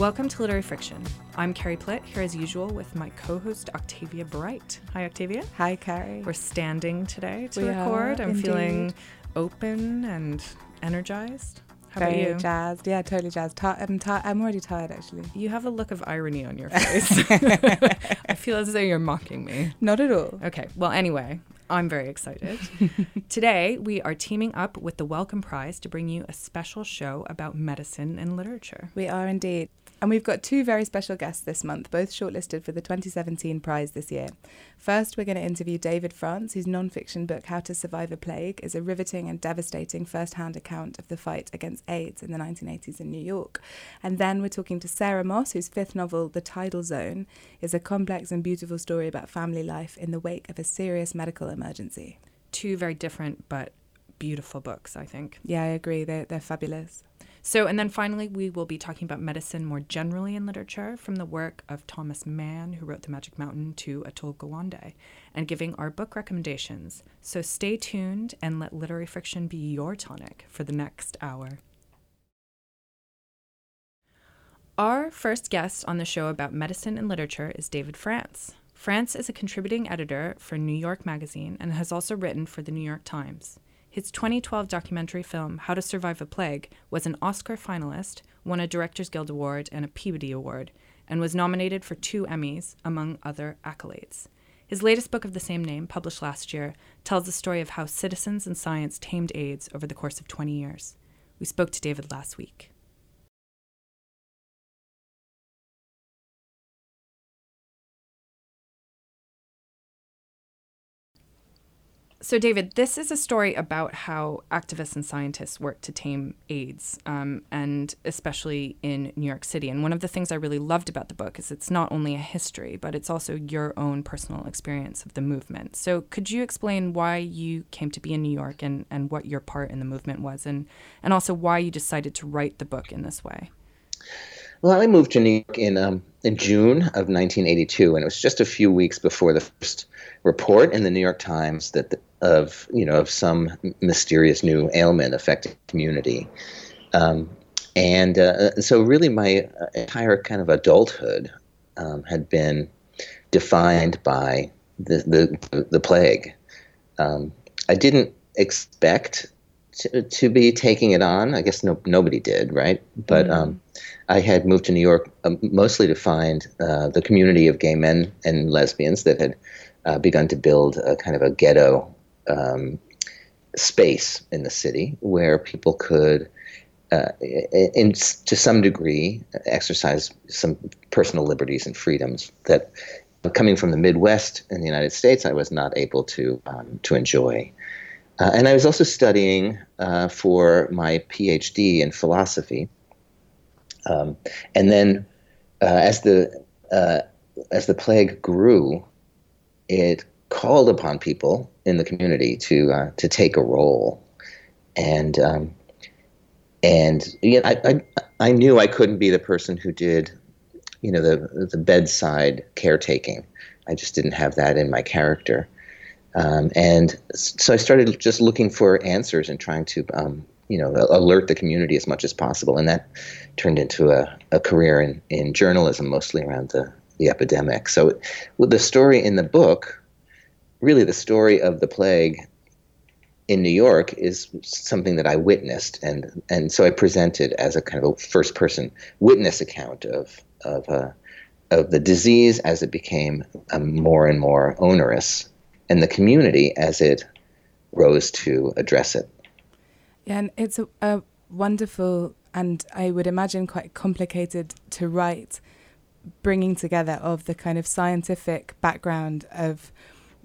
Welcome to Literary Friction. I'm Carrie Plitt, here as usual with my co-host Octavia Bright. Hi, Octavia. Hi, Carrie. We're standing today to record. I'm feeling open and energized. How about you? Very jazzed. Yeah, totally jazzed. I'm already tired, actually. You have a look of irony on your face. I feel as though you're mocking me. Not at all. Okay. Well, anyway, I'm very excited. Today, we are teaming up with the Wellcome Prize to bring you a special show about medicine and literature. We are indeed. And we've got two very special guests this month, both shortlisted for the 2017 prize this year. First, we're going to interview David France, whose non-fiction book, How to Survive a Plague, is a riveting and devastating first-hand account of the fight against AIDS in the 1980s in New York. And then we're talking to Sarah Moss, whose fifth novel, The Tidal Zone, is a complex and beautiful story about family life in the wake of a serious medical emergency. Two very different but beautiful books, I think. Yeah, I agree. They're fabulous. So, and then finally, we will be talking about medicine more generally in literature, from the work of Thomas Mann, who wrote The Magic Mountain, to Atul Gawande, and giving our book recommendations. So stay tuned and let Literary Friction be your tonic for the next hour. Our first guest on the show about medicine and literature is David France. France is a contributing editor for New York Magazine and has also written for the New York Times. His 2012 documentary film, How to Survive a Plague, was an Oscar finalist, won a Directors Guild Award and a Peabody Award, and was nominated for 2 Emmys, among other accolades. His latest book of the same name, published last year, tells the story of how citizens and science tamed AIDS over the course of 20 years. We spoke to David last week. So, David, this is a story about how activists and scientists work to tame AIDS, and especially in New York City. And one of the things I really loved about the book is it's not only a history, but it's also your own personal experience of the movement. So could you explain why you came to be in New York and what your part in the movement was, and also why you decided to write the book in this way? Well, I moved to New York in June of 1982, and it was just a few weeks before the first report in the New York Times that of some mysterious new ailment affecting the community. So really my entire kind of adulthood had been defined by the plague. I didn't expect to be taking it on. I guess nobody did, right? But I had moved to New York mostly to find the community of gay men and lesbians that had begun to build a kind of a ghetto space in the city where people could, to some degree, exercise some personal liberties and freedoms that, coming from the Midwest in the United States, I was not able to enjoy. And I was also studying for my PhD in philosophy. And then as the plague grew, it called upon people in the community to take a role. I knew I couldn't be the person who did, the bedside caretaking. I just didn't have that in my character. And so I started just looking for answers and trying to, alert the community as much as possible. And that turned into a career in journalism, mostly around the epidemic. So the story in the book, really the story of the plague in New York, is something that I witnessed. And so I presented as a kind of a first-person witness account of the disease as it became more and more onerous, and the community as it rose to address it. Yeah, and it's a wonderful, and I would imagine quite complicated to write, bringing together of the kind of scientific background of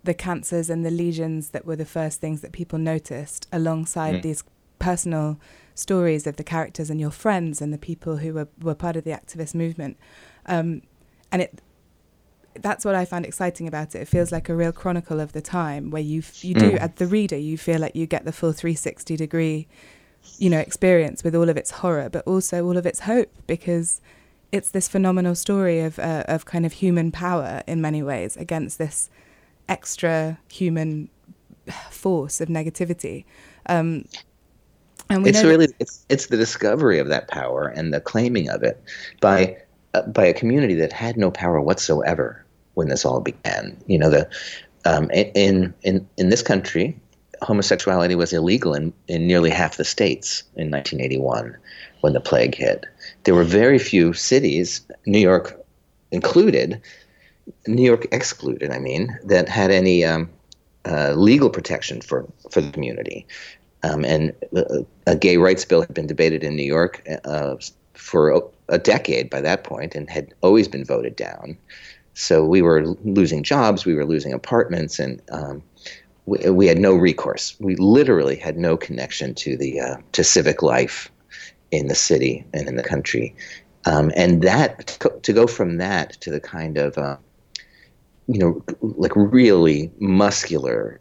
the cancers and the lesions that were the first things that people noticed, alongside these personal stories of the characters and your friends and the people who were part of the activist movement. That's what I found exciting about it. It feels like a real chronicle of the time where you do, as the reader, you feel like you get the full 360-degree, experience with all of its horror, but also all of its hope, because it's this phenomenal story of kind of human power in many ways against this extra human force of negativity. And it's the discovery of that power and the claiming of it by by a community that had no power whatsoever when this all began. You know, the in this country, homosexuality was illegal in nearly half the states in 1981 when the plague hit. There were very few cities, New York included, New York excluded, I mean, that had any legal protection for the community. And a gay rights bill had been debated in New York for a decade by that point and had always been voted down. So we were losing jobs, we were losing apartments, and we had no recourse. We literally had no connection to the to civic life in the city and in the country. And that to go from that to the kind of like really muscular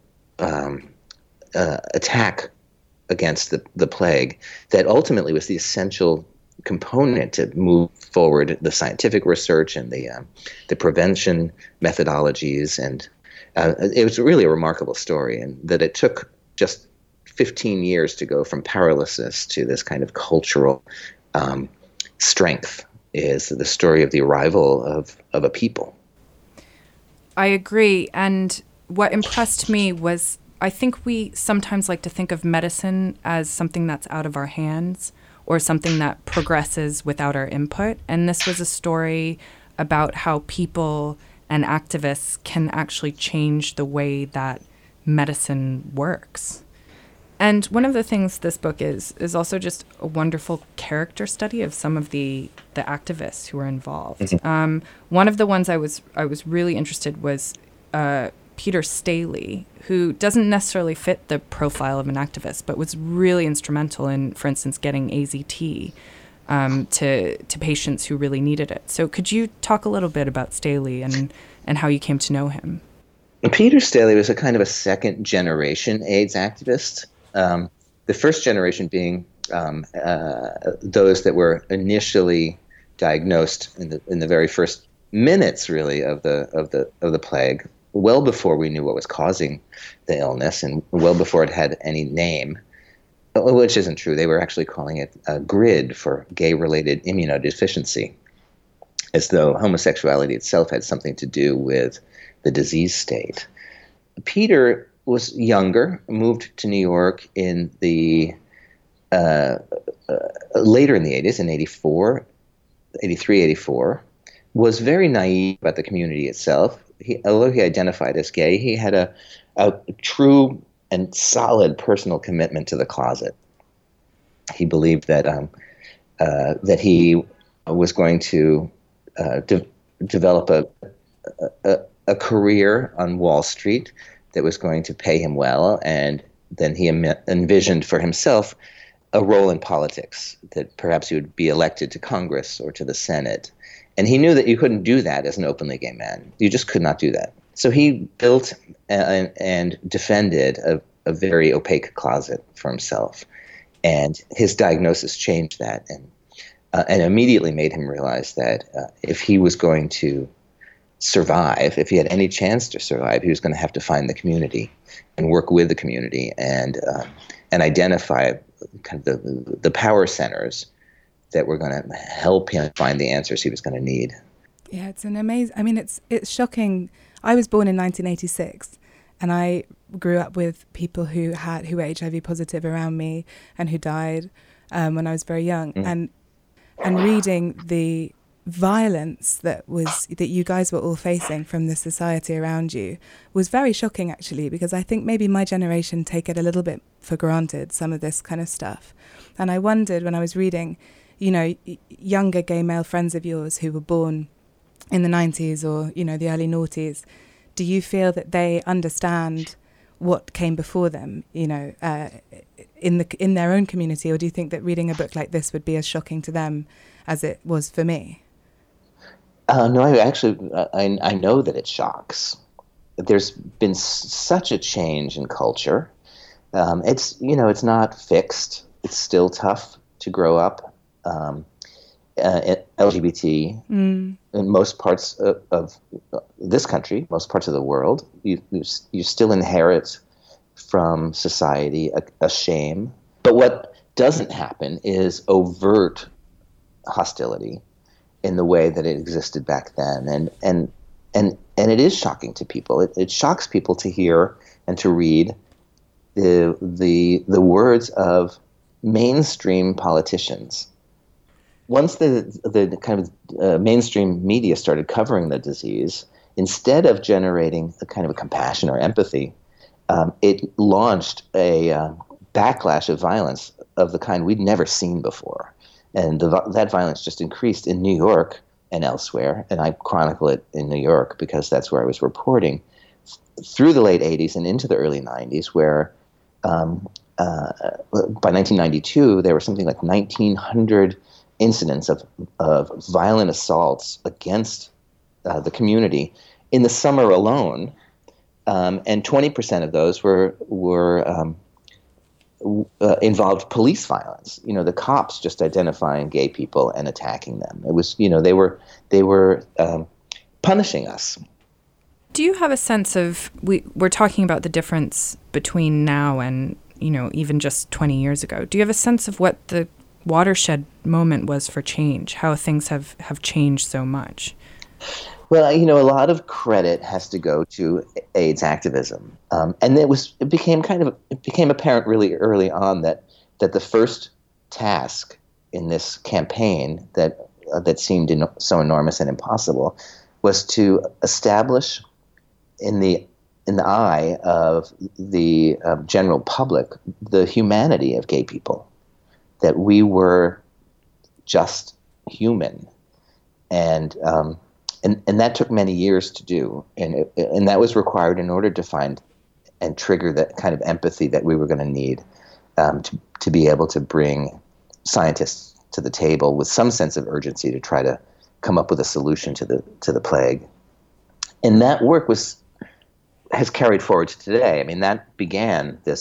attack against the plague that ultimately was the essential component to move forward the scientific research and the prevention methodologies, and it was really a remarkable story, and that it took just 15 years to go from powerlessness to this kind of cultural strength is the story of the arrival of a people. I agree. And what impressed me was, I think we sometimes like to think of medicine as something that's out of our hands or something that progresses without our input. And this was a story about how people and activists can actually change the way that medicine works. And one of the things this book is also just a wonderful character study of some of the activists who were involved. Mm-hmm. One of the ones I was really interested was Peter Staley, who doesn't necessarily fit the profile of an activist, but was really instrumental in, for instance, getting AZT to patients who really needed it. So could you talk a little bit about Staley and how you came to know him? Peter Staley was a kind of a second generation AIDS activist. The first generation being those that were initially diagnosed in the very first minutes, really, of the plague, well before we knew what was causing the illness, and well before it had any name, which isn't true. They were actually calling it GRID for gay-related immunodeficiency, as though homosexuality itself had something to do with the disease state. Peter was younger, moved to New York in the later in the 80s, in 83, 84, was very naive about the community itself. Although he identified as gay, he had a true and solid personal commitment to the closet. He believed that that he was going to develop a career on Wall Street that was going to pay him well, and then he envisioned for himself a role in politics, that perhaps he would be elected to Congress or to the Senate. And he knew that you couldn't do that as an openly gay man. You just could not do that. So he built and defended a very opaque closet for himself. And his diagnosis changed that, and immediately made him realize that if he was going to survive, if he had any chance to survive, he was going to have to find the community and work with the community and identify kind of the power centers that were going to help him find the answers he was going to need. Yeah, it's an amazing, I mean, it's shocking. I was born in 1986 and I grew up with people who were HIV positive around me and who died when I was very young. Mm. And reading the violence that you guys were all facing from the society around you was very shocking, actually, because I think maybe my generation take it a little bit for granted, some of this kind of stuff. And I wondered when I was reading, you know, younger gay male friends of yours who were born in the 90s or, you know, the early noughties, do you feel that they understand what came before them, you know, in their own community, or do you think that reading a book like this would be as shocking to them as it was for me? No, I actually, I know that it shocks. There's been such a change in culture. It's, you know, it's not fixed. It's still tough to grow up LGBT in most parts of this country, most parts of the world. You still inherit from society a shame. But what doesn't happen is overt hostility in the way that it existed back then. And it is shocking to people. It shocks people to hear and to read the words of mainstream politicians. Once the kind of mainstream media started covering the disease, instead of generating a kind of a compassion or empathy, it launched a backlash of violence of the kind we'd never seen before. And that violence just increased in New York and elsewhere. And I chronicle it in New York because that's where I was reporting through the late 80s and into the early 90s, where by 1992, there were something like 1,900 incidents of violent assaults against the community in the summer alone. And 20% of those were involved police violence. You know, the cops just identifying gay people and attacking them. It was, you know, they were punishing us. Do you have a sense of, we're talking about the difference between now and, you know, even just 20 years ago. Do you have a sense of what the watershed moment was for change, how things have changed so much? Well, you know, a lot of credit has to go to AIDS activism, and it became apparent really early on that the first task in this campaign that seemed so enormous and impossible was to establish in the eye of the general public the humanity of gay people, that we were just human, and that took many years to do, and that was required in order to find and trigger that kind of empathy that we were going to need to be able to bring scientists to the table with some sense of urgency to try to come up with a solution to the plague. And that work has carried forward to today. I mean, that began the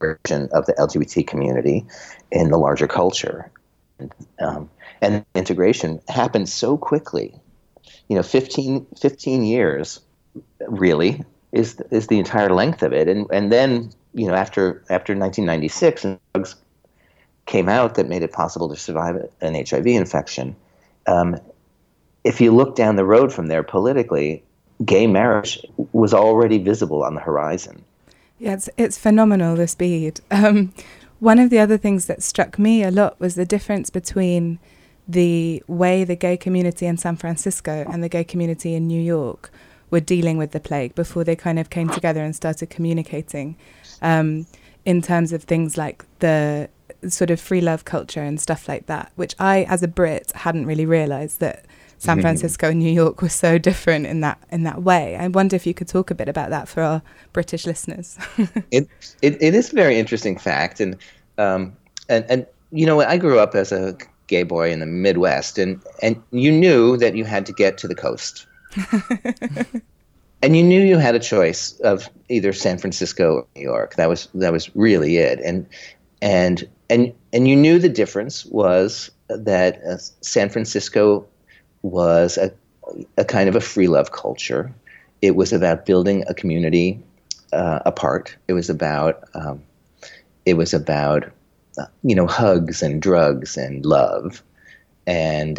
integration of the LGBT community in the larger culture, and integration happened so quickly. You know, 15 years really is the entire length of it, and then, you know, after 1996 and drugs came out that made it possible to survive an HIV infection. If you look down the road from there politically, gay marriage was already visible on the horizon. Yeah, it's phenomenal, the speed. One of the other things that struck me a lot was the difference between the way the gay community in San Francisco and the gay community in New York were dealing with the plague before they kind of came together and started communicating, in terms of things like the sort of free love culture and stuff like that, which I, as a Brit, hadn't really realised that San Francisco and New York were so different in that way. I wonder if you could talk a bit about that for our British listeners. It is a very interesting fact, and you know, I grew up as a gay boy in the Midwest, and you knew that you had to get to the coast. And you knew you had a choice of either San Francisco or New York. That was really it. And you knew the difference was that San Francisco was a kind of a free love culture. It was about building a community apart. It was about you know, hugs and drugs and love, and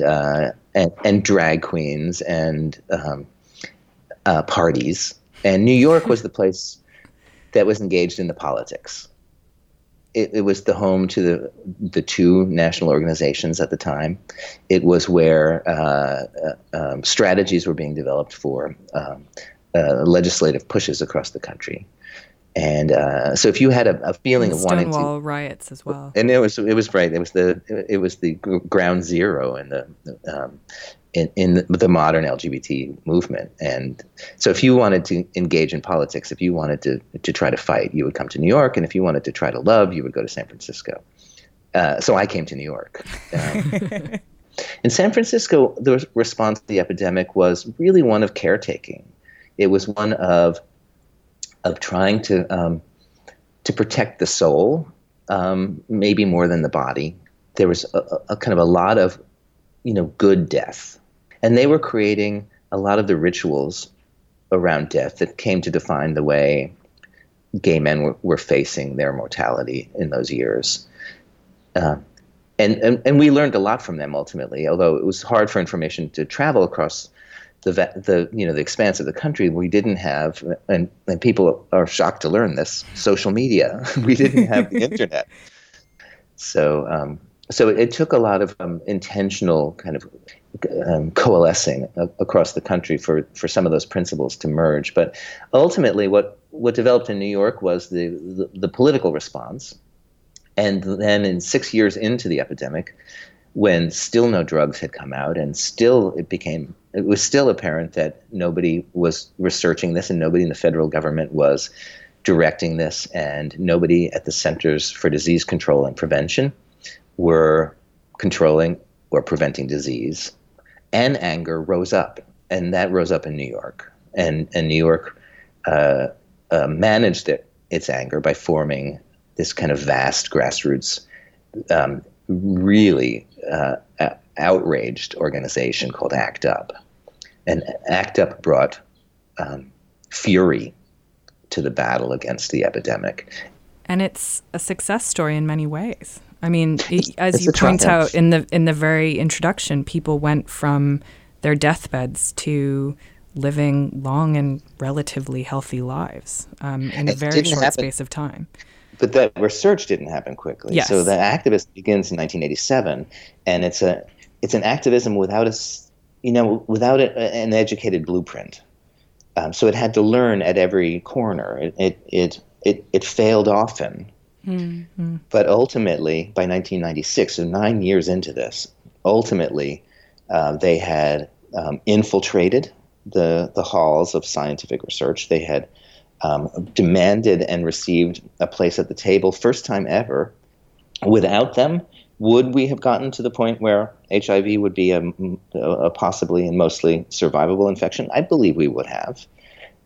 drag queens and parties. And New York was the place that was engaged in the politics. It was the home to the two national organizations at the time. It was where strategies were being developed for legislative pushes across the country. And so, if you had a feeling of wanting to, Stonewall riots as well, and it was right. It was the ground zero in the modern LGBT movement. And so, if you wanted to engage in politics, if you wanted to try to fight, you would come to New York, and if you wanted to try to love, you would go to San Francisco. So I came to New York. In San Francisco, the response to the epidemic was really one of caretaking. It was one of trying to protect the soul, maybe more than the body. There was a kind of a lot of, you know, good death. And they were creating a lot of the rituals around death that came to define the way gay men were facing their mortality in those years. And we learned a lot from them ultimately, although it was hard for information to travel across the expanse of the country. We didn't have, and people are shocked to learn this, social media. We didn't have the internet. So it took a lot of intentional kind of coalescing across the country for some of those principles to merge. But ultimately what developed in New York was the political response. And then in 6 years into the epidemic, when still no drugs had come out and still it was still apparent that nobody was researching this and nobody in the federal government was directing this and nobody at the Centers for Disease Control and Prevention were controlling or preventing disease, and anger rose up, and that rose up in New York. And New York managed its anger by forming this kind of vast grassroots, really outraged organization called ACT UP. And ACT UP brought fury to the battle against the epidemic. And it's a success story in many ways. I mean, as you point out in the very introduction, people went from their deathbeds to living long and relatively healthy lives in a very short space of time. But that research didn't happen quickly. Yes. So the activism begins in 1987, and it's an activism without an educated blueprint. So it had to learn at every corner. It failed often. Mm-hmm. But ultimately, by 1996, so 9 years into this, ultimately they had infiltrated the halls of scientific research. They had demanded and received a place at the table, first time ever. Without them, would we have gotten to the point where HIV would be a possibly and mostly survivable infection? I believe we would have,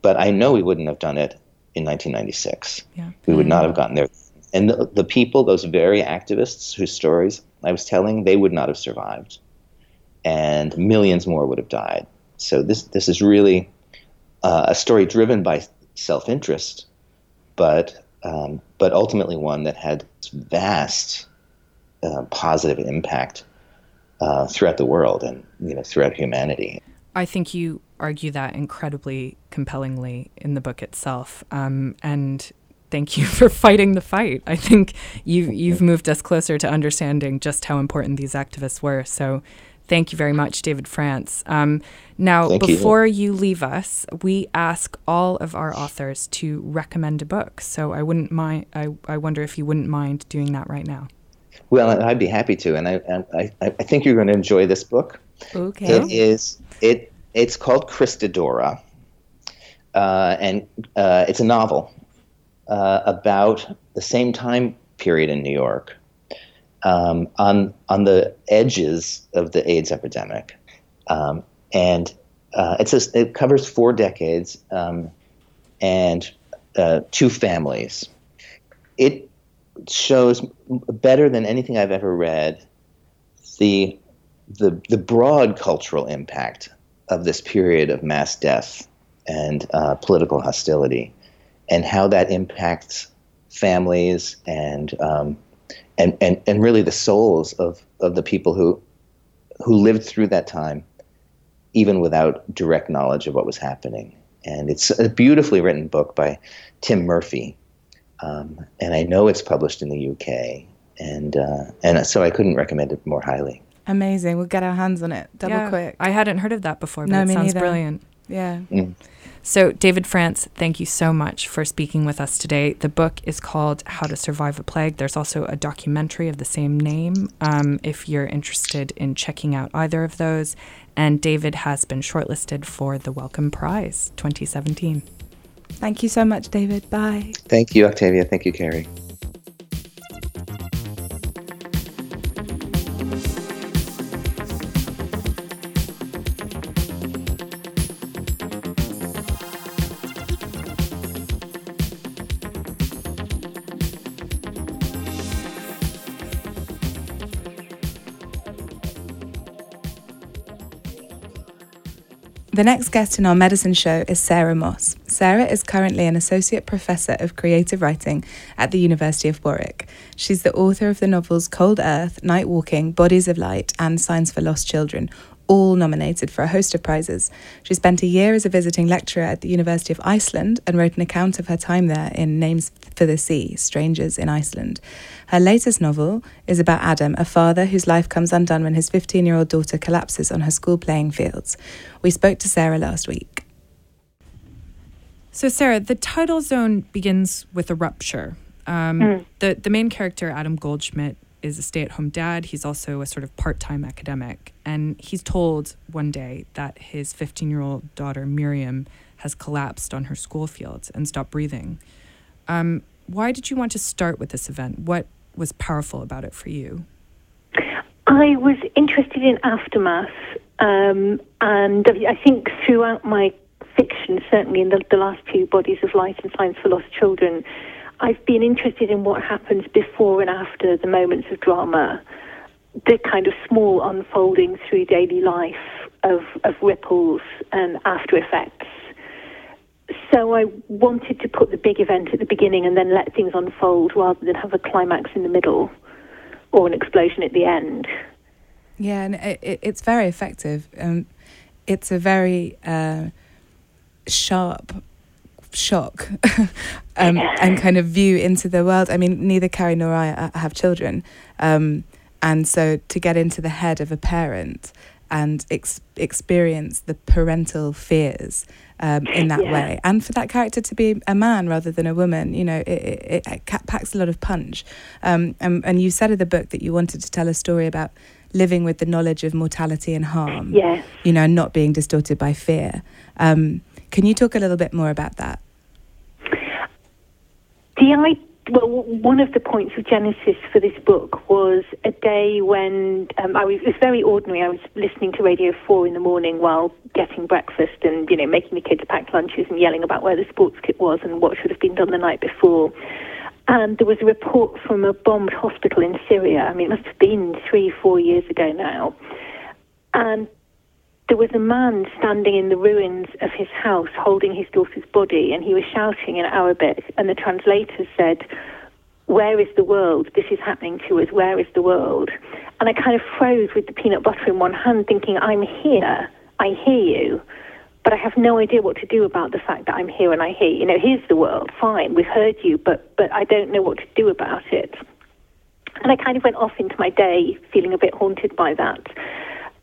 but I know we wouldn't have done it in 1996. Yeah. We would not have gotten there. And the people, those very activists whose stories I was telling, they would not have survived. And millions more would have died. So this is really a story driven by self-interest, but ultimately one that had vast positive impact throughout the world and throughout humanity. I think you argue that incredibly compellingly in the book itself. And thank you for fighting the fight. I think you've moved us closer to understanding just how important these activists were. So thank you very much, David France. Now, before you leave us, we ask all of our authors to recommend a book. So I wouldn't mind. I wonder if you wouldn't mind doing that right now. Well, I'd be happy to, and I think you're going to enjoy this book. Okay. It's called Christodora, and it's a novel. About the same time period in New York, on the edges of the AIDS epidemic, and it covers 4 decades and 2 families. It shows better than anything I've ever read the broad cultural impact of this period of mass death and political hostility, and how that impacts families and really the souls of the people who lived through that time, even without direct knowledge of what was happening. And it's a beautifully written book by Tim Murphy, and I know it's published in the UK, and so I couldn't recommend it more highly. Amazing! We'll get our hands on it quick. I hadn't heard of that before, but it sounds brilliant. Yeah. Mm. So, David France, thank you so much for speaking with us today. The book is called How to Survive a Plague. There's also a documentary of the same name if you're interested in checking out either of those. And David has been shortlisted for the Wellcome Prize 2017. Thank you so much, David. Bye. Thank you, Octavia. Thank you, Carrie. The next guest in our medicine show is Sarah Moss. Sarah is currently an Associate Professor of Creative Writing at the University of Warwick. She's the author of the novels Cold Earth, Night Walking, Bodies of Light and Signs for Lost Children, all nominated for a host of prizes. She spent a year as a visiting lecturer at the University of Iceland and wrote an account of her time there in Names for the Sea, Strangers in Iceland. Her latest novel is about Adam, a father whose life comes undone when his 15-year-old daughter collapses on her school playing fields. We spoke to Sarah last week. So Sarah, The Tidal Zone begins with a rupture. The main character, Adam Goldschmidt, is a stay-at-home dad. He's also a sort of part-time academic. And he's told one day that his 15-year-old daughter, Miriam, has collapsed on her school fields and stopped breathing. Why did you want to start with this event? What was powerful about it for you? I was interested in aftermath. And I think throughout my fiction, certainly in the last two, Bodies of Light and Signs for Lost Children, I've been interested in what happens before and after the moments of drama, the kind of small unfolding through daily life of ripples and after effects. So I wanted to put the big event at the beginning and then let things unfold rather than have a climax in the middle or an explosion at the end. Yeah, and it's very effective. It's a very sharp shock and kind of view into the world. I mean, neither Carrie nor I have children, and so to get into the head of a parent and experience the parental fears in that way, and for that character to be a man rather than a woman, you know, it packs a lot of punch. And you said in the book that you wanted to tell a story about living with the knowledge of mortality and harm, you know, not being distorted by fear. Can you talk a little bit more about that? One of the points of genesis for this book was a day when it was very ordinary. I was listening to Radio 4 in the morning while getting breakfast and, you know, making the kids pack lunches and yelling about where the sports kit was and what should have been done the night before. And there was a report from a bombed hospital in Syria. I mean, it must have been 3-4 years ago now. And there was a man standing in the ruins of his house holding his daughter's body, and he was shouting in Arabic, and the translator said, "Where is the world? This is happening to us. Where is the world?" And I kind of froze with the peanut butter in one hand thinking, I'm here, I hear you, but I have no idea what to do about the fact that I'm here and I hear you. You know, here's the world, fine, we've heard you, but I don't know what to do about it. And I kind of went off into my day feeling a bit haunted by that.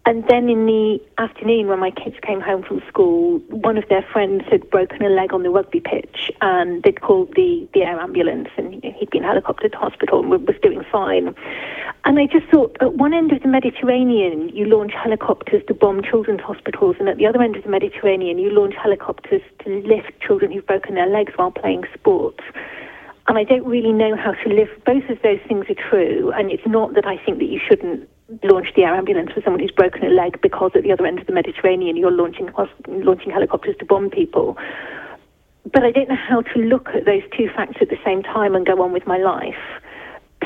And then in the afternoon when my kids came home from school, one of their friends had broken a leg on the rugby pitch, and they'd called the air ambulance, and he'd been helicoptered to hospital and was doing fine. And I just thought, at one end of the Mediterranean, you launch helicopters to bomb children's hospitals, and at the other end of the Mediterranean, you launch helicopters to lift children who've broken their legs while playing sports. And I don't really know how to live. Both of those things are true, and it's not that I think that you shouldn't launch the air ambulance for someone who's broken a leg because at the other end of the Mediterranean you're launching helicopters to bomb people. But I don't know how to look at those two facts at the same time and go on with my life.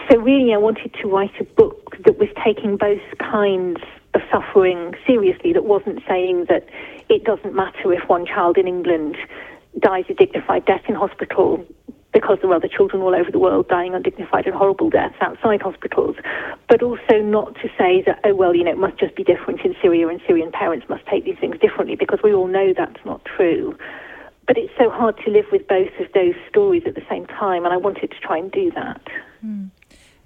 So really I wanted to write a book that was taking both kinds of suffering seriously, that wasn't saying that it doesn't matter if one child in England dies a dignified death in hospital because there are other children all over the world dying undignified and horrible deaths outside hospitals, but also not to say that, oh, well, you know, it must just be different in Syria and Syrian parents must take these things differently, because we all know that's not true. But it's so hard to live with both of those stories at the same time, and I wanted to try and do that. Mm.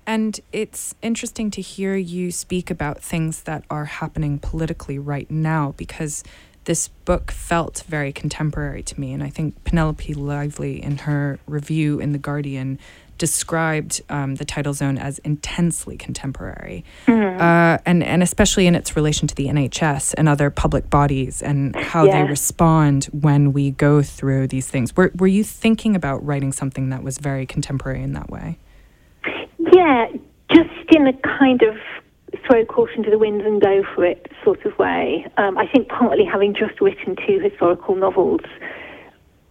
And it's interesting to hear you speak about things that are happening politically right now, because this book felt very contemporary to me, and I think Penelope Lively, in her review in The Guardian, described The Tidal Zone as intensely contemporary, and especially in its relation to the NHS and other public bodies and how they respond when we go through these things. Were you thinking about writing something that was very contemporary in that way? Yeah, just in a kind of throw caution to the winds and go for it sort of way. I think partly having just written two historical novels,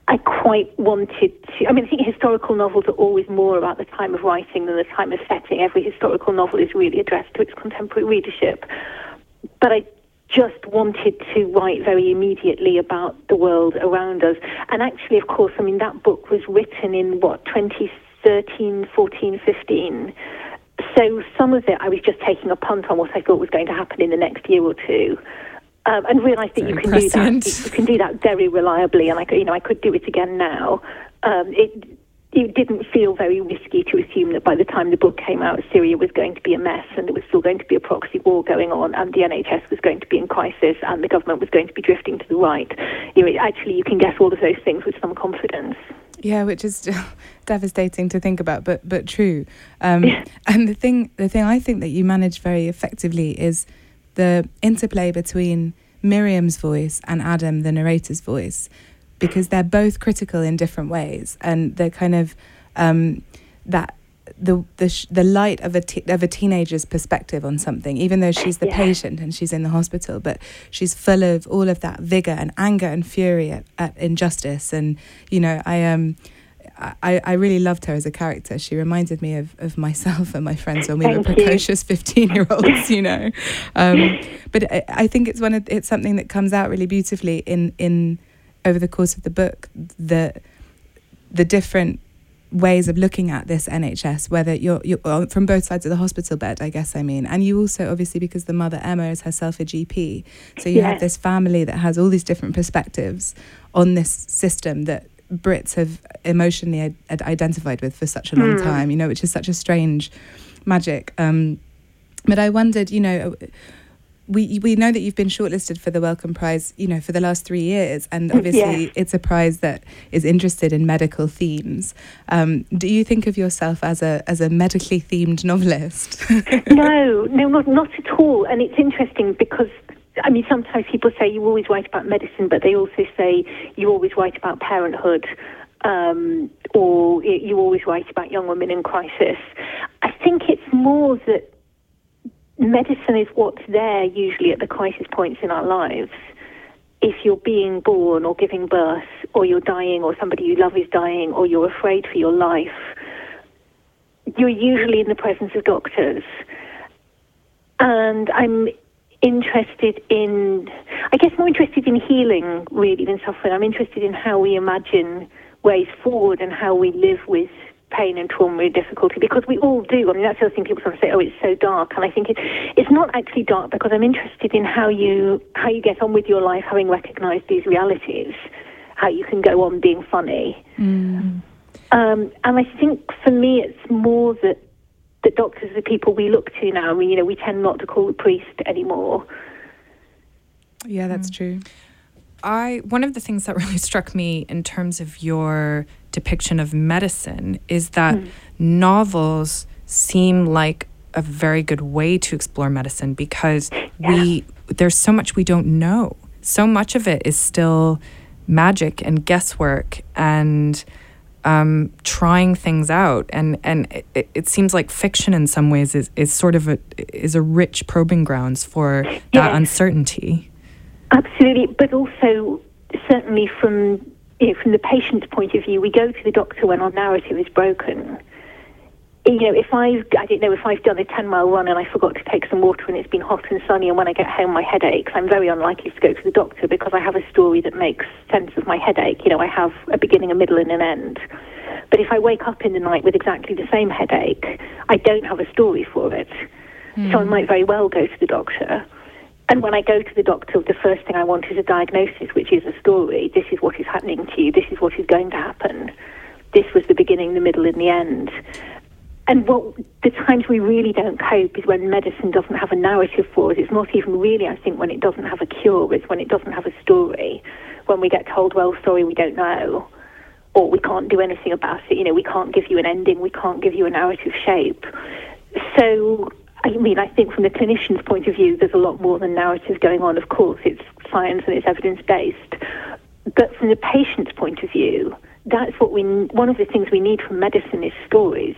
I quite wanted to... I mean, I think historical novels are always more about the time of writing than the time of setting. Every historical novel is really addressed to its contemporary readership. But I just wanted to write very immediately about the world around us. And actually, of course, I mean, that book was written in, 2013, 14, 15. So some of it I was just taking a punt on what I thought was going to happen in the next year or two. And realised that you can do that very reliably, and I could do it again now. It didn't feel very risky to assume that by the time the book came out, Syria was going to be a mess, and there was still going to be a proxy war going on, and the NHS was going to be in crisis, and the government was going to be drifting to the right. Actually, you can guess all of those things with some confidence. Yeah, which is devastating to think about, but true. And the thing I think that you manage very effectively is the interplay between Miriam's voice and Adam, the narrator's voice, because they're both critical in different ways, and they're kind of the light of a teenager's perspective on something, even though she's the patient and she's in the hospital, but she's full of all of that vigor and anger and fury at injustice. And I really loved her as a character. She reminded me of myself and my friends when we were precocious 15-year-olds, But I think it's something that comes out really beautifully in over the course of the book, the different ways of looking at this NHS, whether you're from both sides of the hospital bed, I guess I mean. And you also, obviously, because the mother, Emma, is herself a GP, so you have this family that has all these different perspectives on this system that Brits have emotionally identified with for such a long time, which is such a strange magic. But I wondered, we know that you've been shortlisted for the Wellcome Prize, for the last 3 years, and obviously it's a prize that is interested in medical themes. Do you think of yourself as a medically themed novelist? No, not at all. And it's interesting because, I mean, sometimes people say you always write about medicine, but they also say you always write about parenthood, or you always write about young women in crisis. I think it's more that medicine is what's there usually at the crisis points in our lives. If you're being born or giving birth, or you're dying, or somebody you love is dying, or you're afraid for your life, you're usually in the presence of doctors. And I'm more interested in healing really than suffering. I'm interested in how we imagine ways forward and how we live with pain and trauma and difficulty, because we all do. I mean, that's the other thing people sort of say, oh, it's so dark. And I think it's not actually dark, because I'm interested in how you get on with your life having recognised these realities, how you can go on being funny. And I think for me it's more that the doctors are the people we look to now. I mean, we tend not to call the priest anymore. Yeah, that's true. One of the things that really struck me in terms of your depiction of medicine is that novels seem like a very good way to explore medicine, because there's so much we don't know. So much of it is still magic and guesswork and trying things out, and it seems like fiction in some ways is sort of a rich probing grounds for that uncertainty. Absolutely, but also certainly from the patient's point of view, we go to the doctor when our narrative is broken. If I've done a 10-mile run and I forgot to take some water and it's been hot and sunny, and when I get home my head aches, I'm very unlikely to go to the doctor because I have a story that makes sense of my headache. I have a beginning, a middle and an end. But if I wake up in the night with exactly the same headache, I don't have a story for it. So I might very well go to the doctor. And when I go to the doctor, the first thing I want is a diagnosis, which is a story. This is what is happening to you. This is what is going to happen. This was the beginning, the middle and the end. And the times we really don't cope is when medicine doesn't have a narrative for us. It's not even really, I think, when it doesn't have a cure. It's when it doesn't have a story. When we get told, well, sorry, we don't know, or we can't do anything about it. We can't give you an ending. We can't give you a narrative shape. So, I mean, I think from the clinician's point of view, there's a lot more than narrative going on. Of course, it's science and it's evidence-based. But from the patient's point of view, that's one of the things we need from medicine is stories.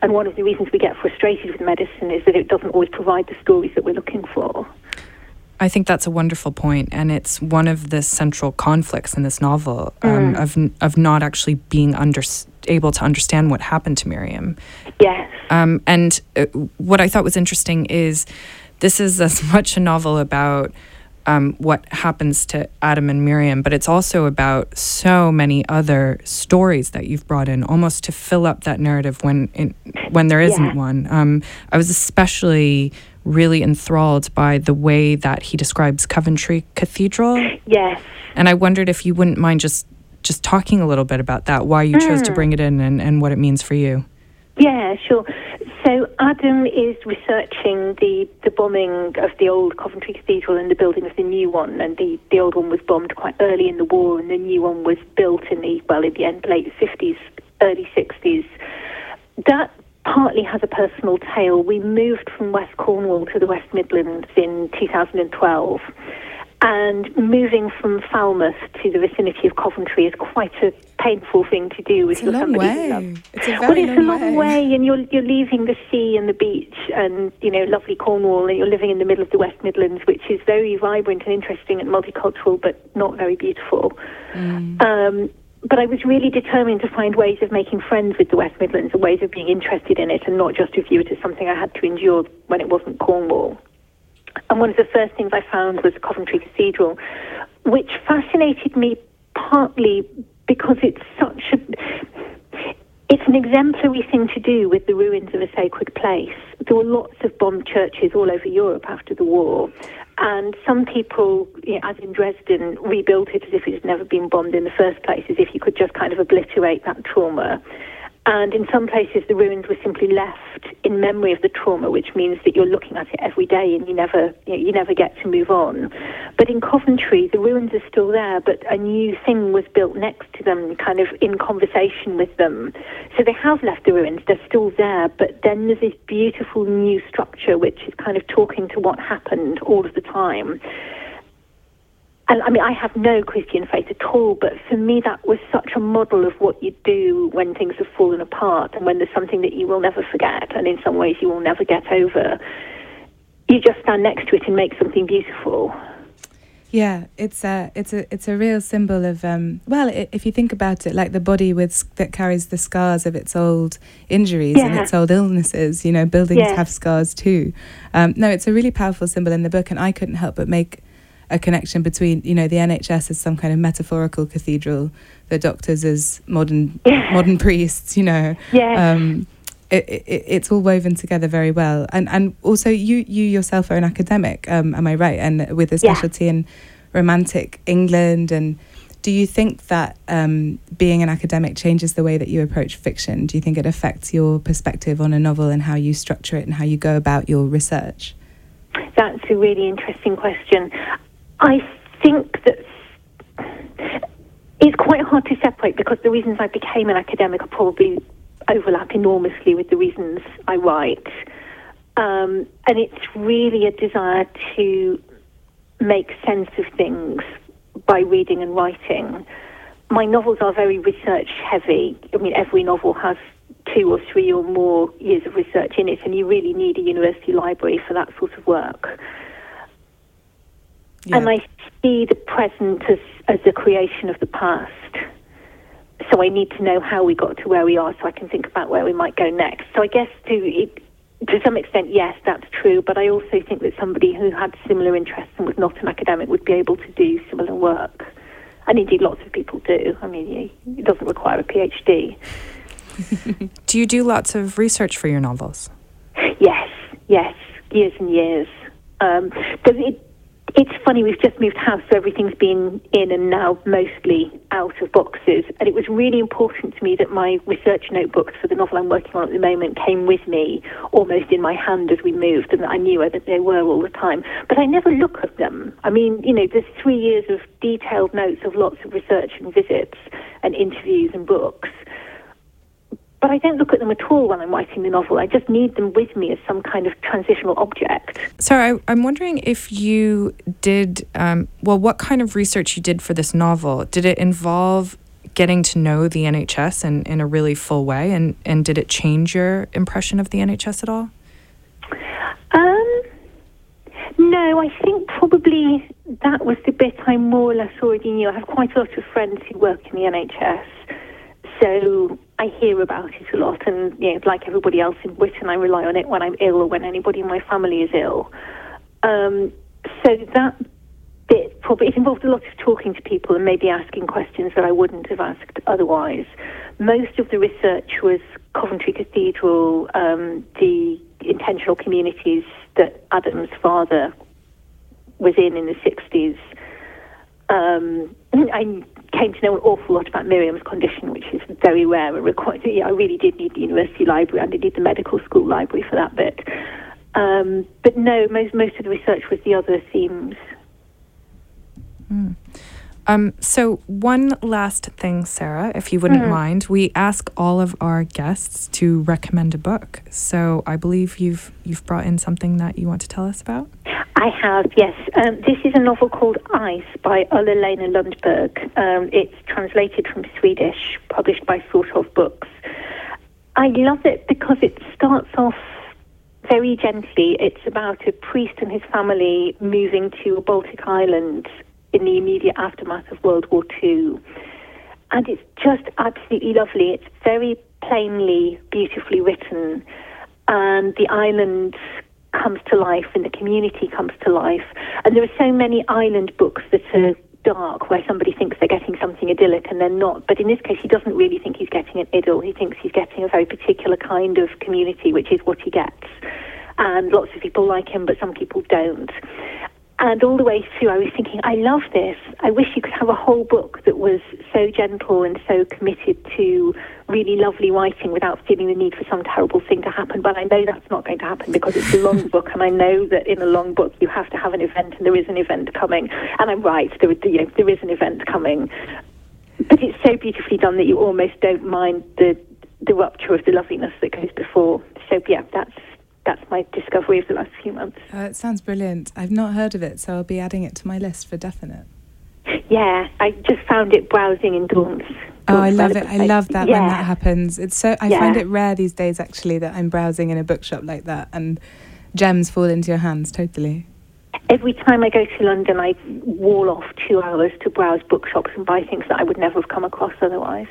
And one of the reasons we get frustrated with medicine is that it doesn't always provide the stories that we're looking for. I think that's a wonderful point, and it's one of the central conflicts in this novel, of not actually being able to understand what happened to Miriam. Yes. And what I thought was interesting is this is as much a novel about what happens to Adam and Miriam, but it's also about so many other stories that you've brought in, almost to fill up that narrative when there isn't one. I was especially really enthralled by the way that he describes Coventry Cathedral. Yes. And I wondered if you wouldn't mind just talking a little bit about that, why you chose to bring it in and what it means for you. Yeah, sure. So Adam is researching the bombing of the old Coventry Cathedral and the building of the new one. And the old one was bombed quite early in the war, and the new one was built in the end late 50s, early 60s. That partly has a personal tale. We moved from West Cornwall to the West Midlands in 2012. And moving from Falmouth to the vicinity of Coventry is quite a painful thing to do. It's a long way. It's a long way, and you're leaving the sea and the beach and, you know, lovely Cornwall, and you're living in the middle of the West Midlands, which is very vibrant and interesting and multicultural, but not very beautiful. But I was really determined to find ways of making friends with the West Midlands and ways of being interested in it and not just to view it as something I had to endure when it wasn't Cornwall. And one of the first things I found was Coventry Cathedral, which fascinated me partly because it's an exemplary thing to do with the ruins of a sacred place. There were lots of bombed churches all over Europe after the war, and some people, you know, as in Dresden, rebuilt it as if it had never been bombed in the first place, as if you could just kind of obliterate that trauma. And in some places, the ruins were simply left in memory of the trauma, which means that you're looking at it every day and you never get to move on. But in Coventry, the ruins are still there, but a new thing was built next to them, kind of in conversation with them. So they have left the ruins, they're still there, but then there's this beautiful new structure which is kind of talking to what happened all of the time. And I mean, I have no Christian faith at all, but for me that was such a model of what you do when things have fallen apart and when there's something that you will never forget and in some ways you will never get over. You just stand next to it and make something beautiful. Yeah, it's a real symbol of, if you think about it, like the body that carries the scars of its old injuries and its old illnesses, you know, buildings have scars too. No, it's a really powerful symbol in the book, and I couldn't help but make a connection between, you know, the NHS as some kind of metaphorical cathedral, the doctors as modern priests, you know. Yeah. It's all woven together very well. And also you yourself are an academic, am I right? And with a specialty in Romantic England. And do you think that being an academic changes the way that you approach fiction? Do you think it affects your perspective on a novel and how you structure it and how you go about your research? That's a really interesting question. I think that it's quite hard to separate because the reasons I became an academic probably overlap enormously with the reasons I write. And it's really a desire to make sense of things by reading and writing. My novels are very research heavy. I mean, every novel has 2 or 3 or more years of research in it, and you really need a university library for that sort of work. Yeah. And I see the present as the creation of the past. So I need to know how we got to where we are so I can think about where we might go next. So I guess to some extent, yes, that's true. But I also think that somebody who had similar interests and was not an academic would be able to do similar work. And indeed, lots of people do. I mean, it doesn't require a PhD. Do you do lots of research for your novels? Yes, years and years. It's funny, we've just moved house, so everything's been in and now mostly out of boxes. And it was really important to me that my research notebooks for the novel I'm working on at the moment came with me, almost in my hand as we moved, and that I knew that they were all the time. But I never look at them. I mean, you know, there's 3 years of detailed notes of lots of research and visits and interviews and books. But I don't look at them at all when I'm writing the novel. I just need them with me as some kind of transitional object. Sarah, I'm wondering if you did, what kind of research you did for this novel? Did it involve getting to know the NHS in a really full way? And did it change your impression of the NHS at all? No, I think probably that was the bit I more or less already knew. I have quite a lot of friends who work in the NHS. So I hear about it a lot, and you know, like everybody else in Britain, I rely on it when I'm ill or when anybody in my family is ill. So that difficult, but it involved a lot of talking to people and maybe asking questions that I wouldn't have asked otherwise. Most of the research was Coventry Cathedral, the intentional communities that Adam's father was in the 60s. I came to know an awful lot about Miriam's condition, which is very rare and required. I really did need the university library, and I did need the medical school library for that bit. But no, most of the research was the other themes. Mm. So one last thing, Sarah, if you wouldn't mind, we ask all of our guests to recommend a book. So I believe you've brought in something that you want to tell us about? I have, yes. This is a novel called Ice by Ulla Lena Lundberg. It's translated from Swedish, published by Sort of Books. I love it because it starts off very gently. It's about a priest and his family moving to a Baltic island in the immediate aftermath of World War II. And it's just absolutely lovely. It's very plainly, beautifully written. And the island comes to life and the community comes to life. And there are so many island books that are dark, where somebody thinks they're getting something idyllic and they're not. But in this case, he doesn't really think he's getting an idyll. He thinks he's getting a very particular kind of community, which is what he gets. And lots of people like him, but some people don't. And all the way through, I was thinking, I love this. I wish you could have a whole book that was so gentle and so committed to really lovely writing without feeling the need for some terrible thing to happen. But I know that's not going to happen because it's a long book, and I know that in a long book you have to have an event, and there is an event coming. And I'm right, there is an event coming. But it's so beautifully done that you almost don't mind the rupture of the loveliness that goes before. So yeah, That's my discovery of the last few months. It sounds brilliant. I've not heard of it, so I'll be adding it to my list for definite. Yeah, I just found it browsing in Daunt's. Oh, I love it. I love that when that happens. It's so I find it rare these days, actually, that I'm browsing in a bookshop like that and gems fall into your hands, totally. Every time I go to London, I wall off 2 hours to browse bookshops and buy things that I would never have come across otherwise.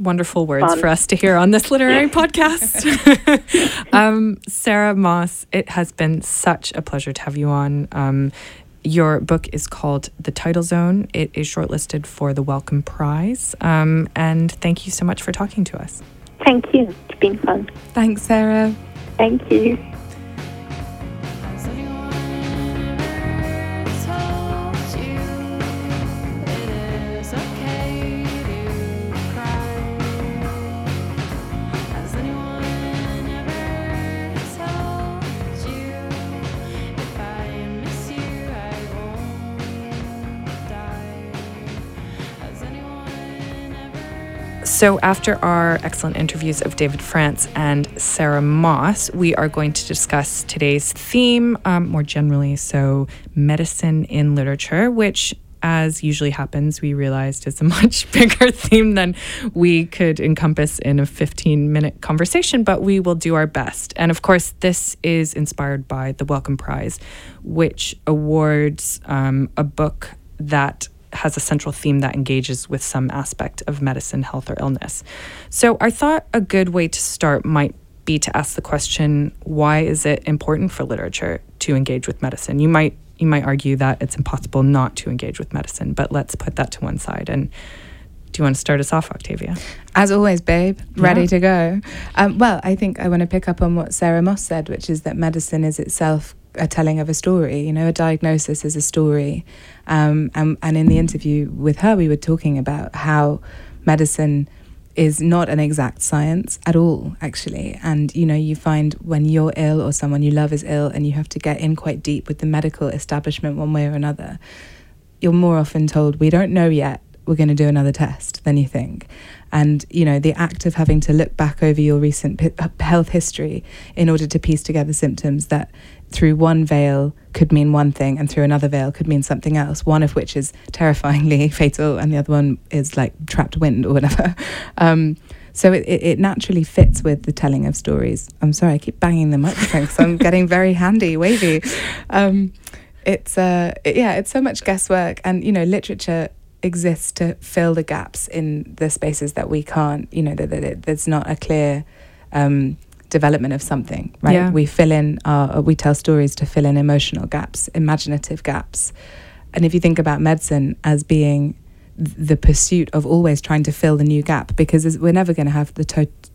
Wonderful words for us to hear on this literary podcast. Sarah Moss, it has been such a pleasure to have you on. Your book is called The Tidal Zone. It is shortlisted for the Wellcome Prize. And thank you so much for talking to us. Thank you. It's been fun. Thanks, Sarah. Thank you. So after our excellent interviews of David France and Sarah Moss, we are going to discuss today's theme more generally, so medicine in literature, which, as usually happens, we realized is a much bigger theme than we could encompass in a 15-minute conversation, but we will do our best. And of course, this is inspired by the Wellcome Prize, which awards a book that has a central theme that engages with some aspect of medicine, health, or illness. So I thought a good way to start might be to ask the question, why is it important for literature to engage with medicine? You might argue that it's impossible not to engage with medicine, but let's put that to one side. And do you want to start us off, Octavia? As always, babe, ready to go. Well, I think I want to pick up on what Sarah Moss said, which is that medicine is itself a telling of a story. You know, a diagnosis is a story, and in the interview with her we were talking about how medicine is not an exact science at all, actually. And you know, you find when you're ill or someone you love is ill and you have to get in quite deep with the medical establishment one way or another, you're more often told, we don't know yet, we're going to do another test than you think. And, you know, the act of having to look back over your recent health history in order to piece together symptoms that through one veil could mean one thing and through another veil could mean something else, one of which is terrifyingly fatal and the other one is like trapped wind or whatever. So it naturally fits with the telling of stories. I'm sorry, I keep banging the microphone because I'm getting very handy, wavy. It's so much guesswork. And, you know, literature exists to fill the gaps in the spaces that we can't, you know, that there's not a clear development of something, right? Yeah. We tell stories to fill in emotional gaps, imaginative gaps, And if you think about medicine as being the pursuit of always trying to fill the new gap, because we're never going to have the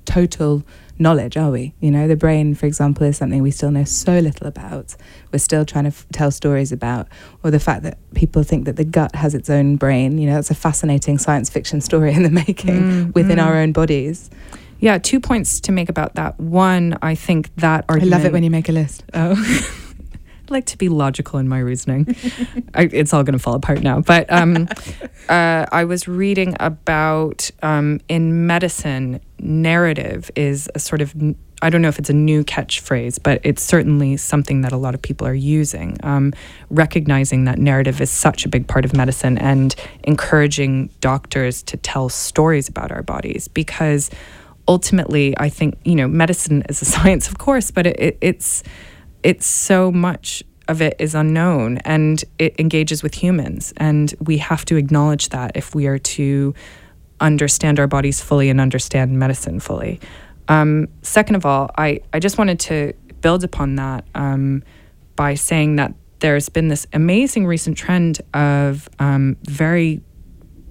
total knowledge, are we? You know, the brain, for example, is something we still know so little about. We're still trying to tell stories about, or the fact that people think that the gut has its own brain. You know, it's a fascinating science fiction story in the making within our own bodies. Yeah, 2 points to make about that. One, I think that argument... I love it when you make a list. Oh. I like to be logical in my reasoning. It's all going to fall apart now. But I was reading about, in medicine, narrative is a sort of, I don't know if it's a new catchphrase, but it's certainly something that a lot of people are using. Recognizing that narrative is such a big part of medicine and encouraging doctors to tell stories about our bodies, because ultimately, I think, you know, medicine is a science, of course, but it's so much of it is unknown, and it engages with humans. And we have to acknowledge that if we are to understand our bodies fully and understand medicine fully. Second of all, I just wanted to build upon that by saying that there's been this amazing recent trend of very,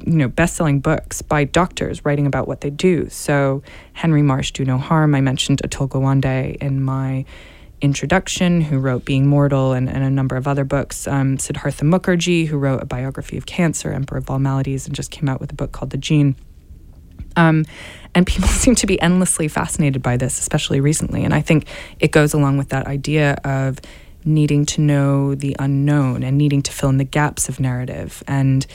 you know, best-selling books by doctors writing about what they do. So Henry Marsh, Do No Harm. I mentioned Atul Gawande in my introduction, who wrote Being Mortal and a number of other books. Siddhartha Mukherjee, who wrote A Biography of Cancer, Emperor of All Maladies, and just came out with a book called The Gene. And people seem to be endlessly fascinated by this, especially recently. And I think it goes along with that idea of needing to know the unknown and needing to fill in the gaps of narrative and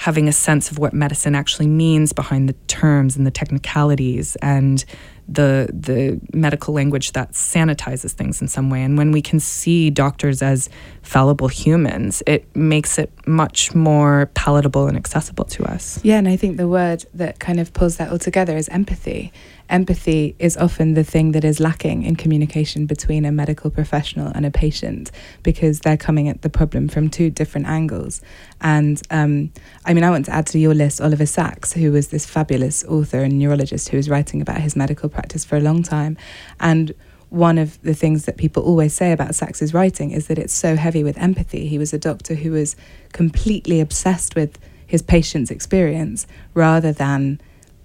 having a sense of what medicine actually means behind the terms and the technicalities and the medical language that sanitizes things in some way. And when we can see doctors as fallible humans, it makes it much more palatable and accessible to us. Yeah, and I think the word that kind of pulls that all together is empathy. Empathy is often the thing that is lacking in communication between a medical professional and a patient, because they're coming at the problem from two different angles. And I mean, I want to add to your list Oliver Sacks, who was this fabulous author and neurologist who was writing about his medical practice for a long time. And one of the things that people always say about Sacks's writing is that it's so heavy with empathy. He was a doctor who was completely obsessed with his patient's experience rather than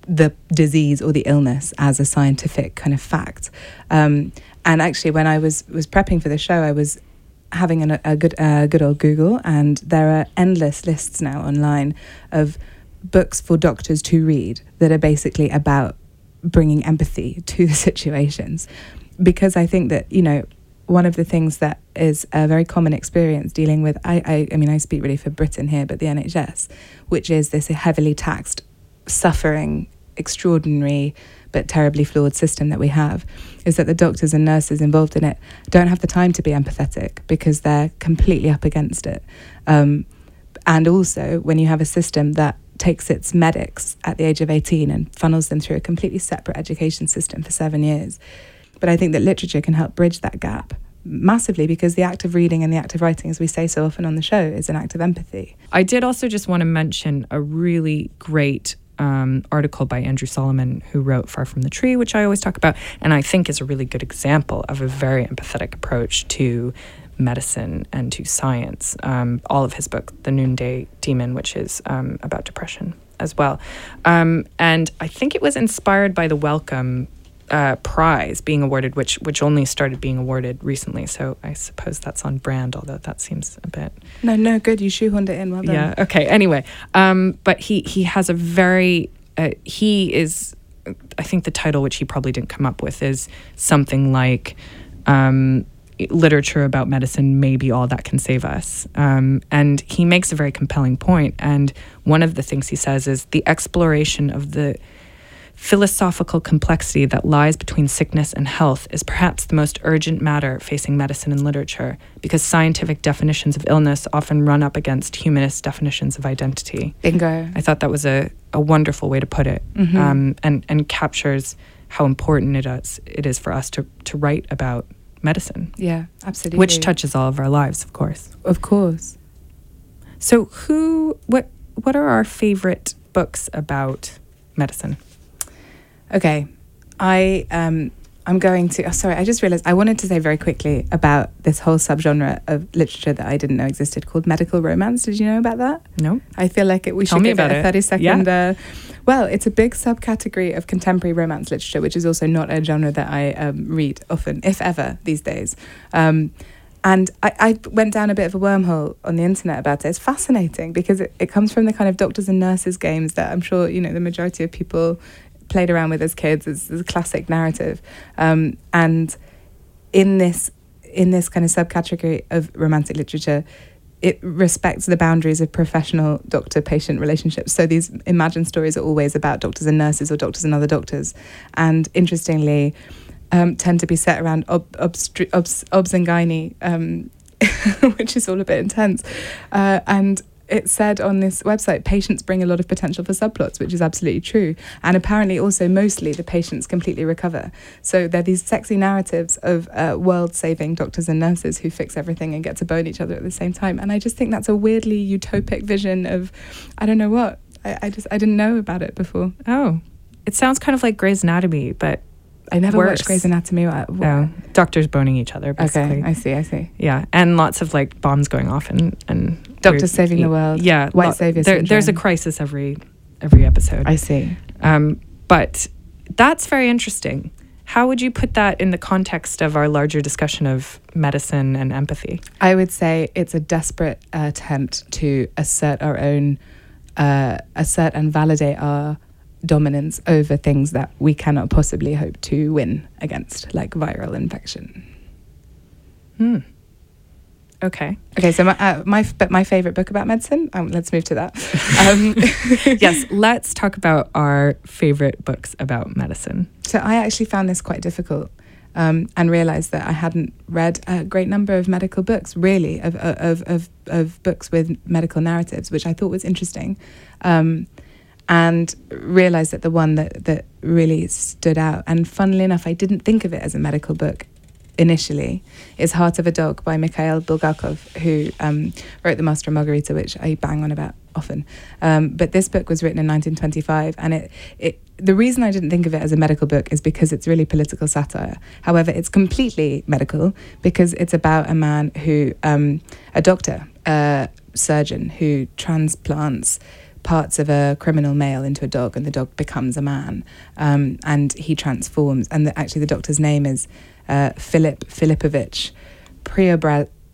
the disease or the illness as a scientific kind of fact. And actually, when I was prepping for the show, I was having a good old Google, and there are endless lists now online of books for doctors to read that are basically about bringing empathy to the situations. Because I think that, you know, one of the things that is a very common experience dealing with, I mean, I speak really for Britain here, but the NHS, which is this heavily taxed, suffering, extraordinary but terribly flawed system that we have, is that the doctors and nurses involved in it don't have the time to be empathetic because they're completely up against it. And also, when you have a system that takes its medics at the age of 18 and funnels them through a completely separate education system for 7 years. But I think that literature can help bridge that gap massively, because the act of reading and the act of writing, as we say so often on the show, is an act of empathy. I did also just want to mention a really great article by Andrew Solomon, who wrote Far From the Tree, which I always talk about, and I think is a really good example of a very empathetic approach to medicine and to science. All of his book, The Noonday Demon, which is about depression as well. And I think it was inspired by the Wellcome Prize being awarded, which only started being awarded recently, so I suppose that's on brand, although that seems a bit... No, good, you shoehorned it in, well done. Yeah, okay, anyway. But he has a very... he is... I think the title, which he probably didn't come up with, is something like Literature About Medicine May Be All That Can Save Us. And he makes a very compelling point, and one of the things he says is the exploration of the philosophical complexity that lies between sickness and health is perhaps the most urgent matter facing medicine and literature, because scientific definitions of illness often run up against humanist definitions of identity. Bingo. I thought that was a wonderful way to put it, and captures how important it is for us to write about medicine. Yeah, absolutely. Which touches all of our lives, of course. Of course. So what are our favorite books about medicine? Okay, I I'm going to... Oh, sorry, I just realised I wanted to say very quickly about this whole subgenre of literature that I didn't know existed called medical romance. Did you know about that? No. I feel like we should give it a 30-second... Yeah. Well, it's a big subcategory of contemporary romance literature, which is also not a genre that I read often, if ever, these days. And I went down a bit of a wormhole on the internet about it. It's fascinating because it comes from the kind of doctors and nurses games that I'm sure, you know, the majority of people played around with as kids. It's a classic narrative. And in this kind of subcategory of romantic literature, it respects the boundaries of professional doctor-patient relationships. So these imagined stories are always about doctors and nurses or doctors and other doctors. And interestingly... tend to be set around obs and gynae, which is all a bit intense. And it said on this website, patients bring a lot of potential for subplots, which is absolutely true. And apparently also mostly the patients completely recover. So there are these sexy narratives of world-saving doctors and nurses who fix everything and get to bone each other at the same time. And I just think that's a weirdly utopic vision of, I don't know what. I didn't know about it before. Oh, it sounds kind of like Grey's Anatomy, but... I never watched Grey's Anatomy. No, doctors boning each other, basically. Okay, I see. Yeah, and lots of like bombs going off and doctors saving the world. Yeah, white savior syndrome. There's a crisis every episode. I see. But that's very interesting. How would you put that in the context of our larger discussion of medicine and empathy? I would say it's a desperate attempt to assert our own, assert and validate our dominance over things that we cannot possibly hope to win against, like viral infection. Okay, so my favorite book about medicine, let's move to that. Yes, let's talk about our favorite books about medicine. So I actually found this quite difficult, and realized that I hadn't read a great number of medical books, really, of books with medical narratives, which I thought was interesting. And realised that the one that really stood out, and funnily enough, I didn't think of it as a medical book initially, is Heart of a Dog by Mikhail Bulgakov, who wrote The Master and Margarita, which I bang on about often. But this book was written in 1925, and the reason I didn't think of it as a medical book is because it's really political satire. However, it's completely medical because it's about a man who, a doctor, a surgeon, who transplants parts of a criminal male into a dog, and the dog becomes a man, and he transforms. And actually the doctor's name is Philip Filipovich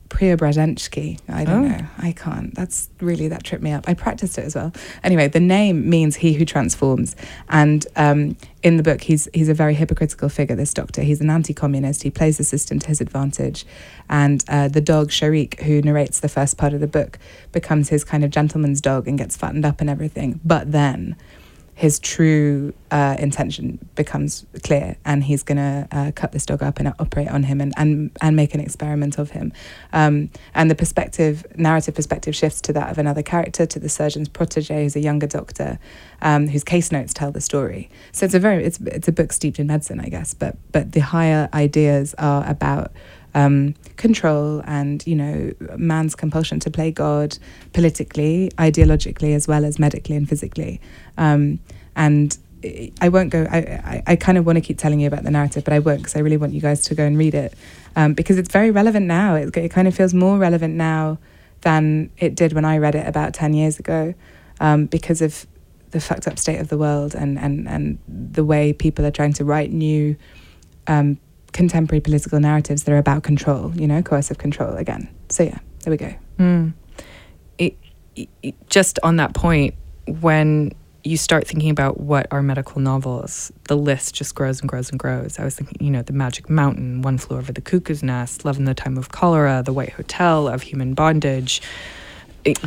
Preobrazhensky. I don't know. I can't. That's really, that tripped me up. I practiced it as well. Anyway, the name means he who transforms. And in the book, he's a very hypocritical figure, this doctor. He's an anti-communist. He plays the system to his advantage. And the dog, Sharik, who narrates the first part of the book, becomes his kind of gentleman's dog and gets fattened up and everything. But then his true intention becomes clear, and he's going to cut this dog up and operate on him and make an experiment of him. And the narrative perspective shifts to that of another character, to the surgeon's protege, who's a younger doctor, whose case notes tell the story. So it's a book steeped in medicine, I guess, but the higher ideas are about control and, you know, man's compulsion to play God politically, ideologically, as well as medically and physically. And I won't go, I kind of want to keep telling you about the narrative, but I won't, because I really want you guys to go and read it, because it's very relevant now. It kind of feels more relevant now than it did when I read it about 10 years ago, because of the fucked up state of the world and the way people are trying to write new contemporary political narratives that are about control, you know, coercive control again. So yeah, there we go. Just on that point, when you start thinking about what are medical novels, the list just grows and grows and grows. I was thinking, you know, The Magic Mountain, One Flew Over the Cuckoo's Nest, Love in the Time of Cholera, The White Hotel, Of Human Bondage,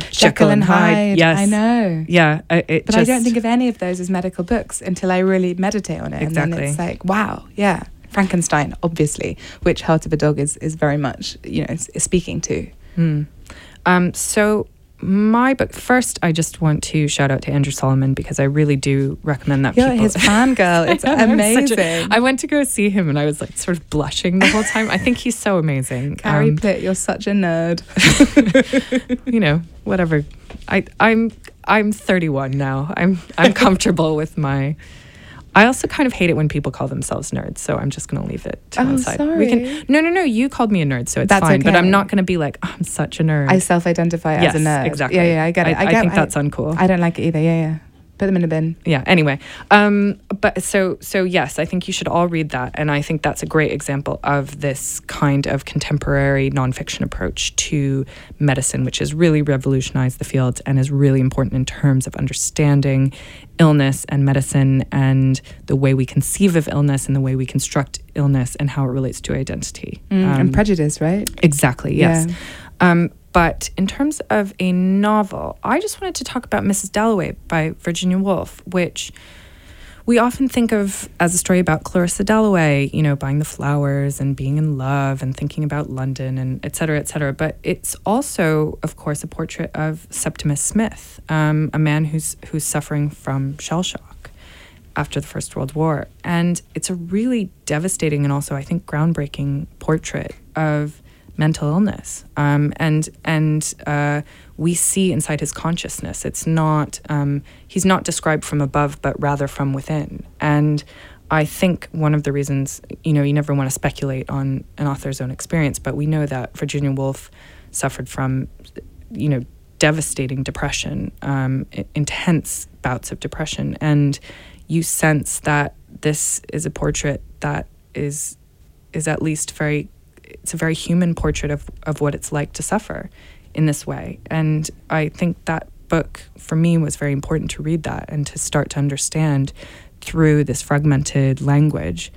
Jekyll and Hyde. Yes, I know. Yeah, but I don't think of any of those as medical books until I really meditate on it. Exactly. And then it's like, wow, yeah. Frankenstein, obviously, which Heart of a Dog is very much, you know, speaking to. So my book, first, I just want to shout out to Andrew Solomon, because I really do recommend that. You're his fan girl. It's amazing. I went to go see him and I was like sort of blushing the whole time. I think he's so amazing. Carrie Plitt, you're such a nerd. You know, whatever. I'm 31 now. I'm comfortable with my I also kind of hate it when people call themselves nerds, so I'm just going to leave it to one side. Sorry. We can, no, you called me a nerd, so it's that's fine, okay. But I'm not going to be like, oh, I'm such a nerd. I self-identify as a nerd. Exactly. Yeah, I get it. I think that's uncool. I don't like it either, yeah. Put them in a bin. Yeah, anyway. But so yes, I think you should all read that, and I think that's a great example of this kind of contemporary nonfiction approach to medicine, which has really revolutionized the field and is really important in terms of understanding illness and medicine and the way we conceive of illness and the way we construct illness and how it relates to identity. And prejudice, right? Exactly, yes. Yeah. But in terms of a novel, I just wanted to talk about Mrs. Dalloway by Virginia Woolf, which we often think of as a story about Clarissa Dalloway, you know, buying the flowers and being in love and thinking about London and et cetera, et cetera. But it's also, of course, a portrait of Septimus Smith, a man who's suffering from shell shock after the First World War. And it's a really devastating and also, I think, groundbreaking portrait of mental illness, and we see inside his consciousness. It's not he's not described from above, but rather from within. And I think one of the reasons, you know, you never want to speculate on an author's own experience, but we know that Virginia Woolf suffered from, you know, devastating depression, intense bouts of depression, and you sense that this is a portrait that is at least very. It's a very human portrait of what it's like to suffer in this way. And I think that book, for me, was very important to read that and to start to understand through this fragmented language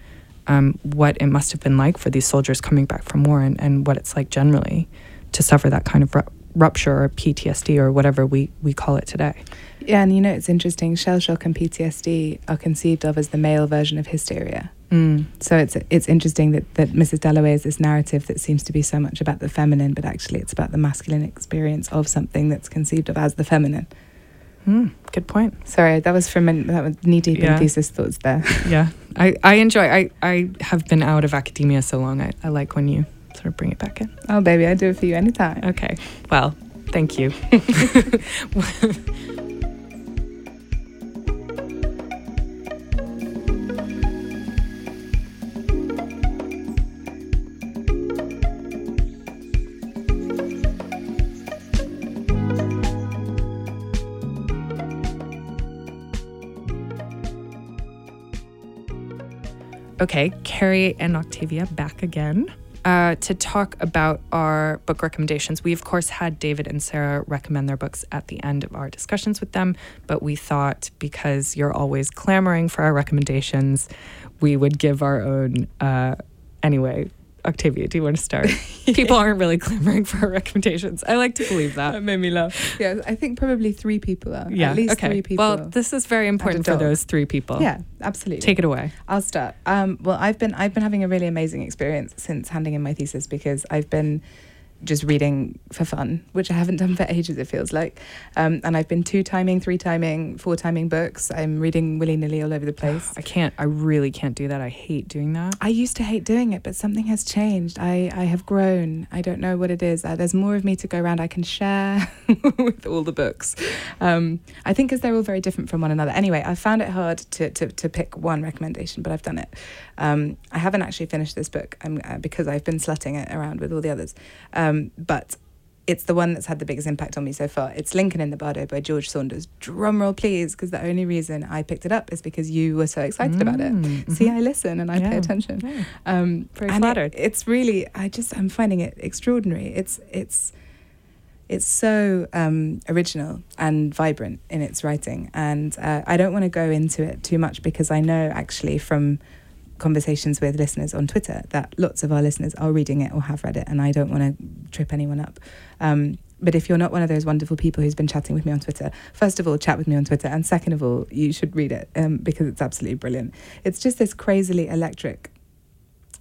what it must have been like for these soldiers coming back from war and what it's like generally to suffer that kind of rupture or PTSD or whatever we call it today. Yeah, and you know, it's interesting. Shell shock and PTSD are conceived of as the male version of hysteria. So it's interesting that Mrs. Dalloway is this narrative that seems to be so much about the feminine, but actually it's about the masculine experience of something that's conceived of as the feminine. Good point. Sorry, that was knee-deep in thesis thoughts there. Yeah, I have been out of academia so long. I like when you sort of bring it back in. Oh, baby, I do it for you anytime. Okay, well, thank you. Okay, Carrie and Octavia back again to talk about our book recommendations. We, of course, had David and Sarah recommend their books at the end of our discussions with them, but we thought because you're always clamoring for our recommendations, we would give our own. Anyway, Octavia, do you want to start? Yeah. People aren't really clamoring for our recommendations. I like to believe that. That made me laugh. Yeah, I think probably three people are. Yeah, at least okay. Three people. Well, this is very important for those three people. Yeah, absolutely. Take it away. I'll start. Well, I've been having a really amazing experience since handing in my thesis because I've been just reading for fun, which I haven't done for ages, it feels like. And I've been 2-timing, 3-timing, 4-timing books. I'm reading willy-nilly all over the place. I really can't do that. I hate doing that. I used to hate doing it, but something has changed. I have grown. I don't know what it is. There's more of me to go around. I can share with all the books. I think because they're all very different from one another. Anyway, I found it hard to pick one recommendation, but I've done it. I haven't actually finished this book because I've been slutting it around with all the others. But it's the one that's had the biggest impact on me so far. It's Lincoln in the Bardo by George Saunders. Drumroll, please, because the only reason I picked it up is because you were so excited about it. Mm-hmm. See, I listen and I pay attention. Yeah. Very flattered. It's really, I'm finding it extraordinary. It's so original and vibrant in its writing. And I don't want to go into it too much because I know actually from conversations with listeners on Twitter that lots of our listeners are reading it or have read it, and I don't want to trip anyone up. But if you're not one of those wonderful people who's been chatting with me on Twitter, first of all, chat with me on Twitter, and second of all, you should read it because it's absolutely brilliant. It's just this crazily electric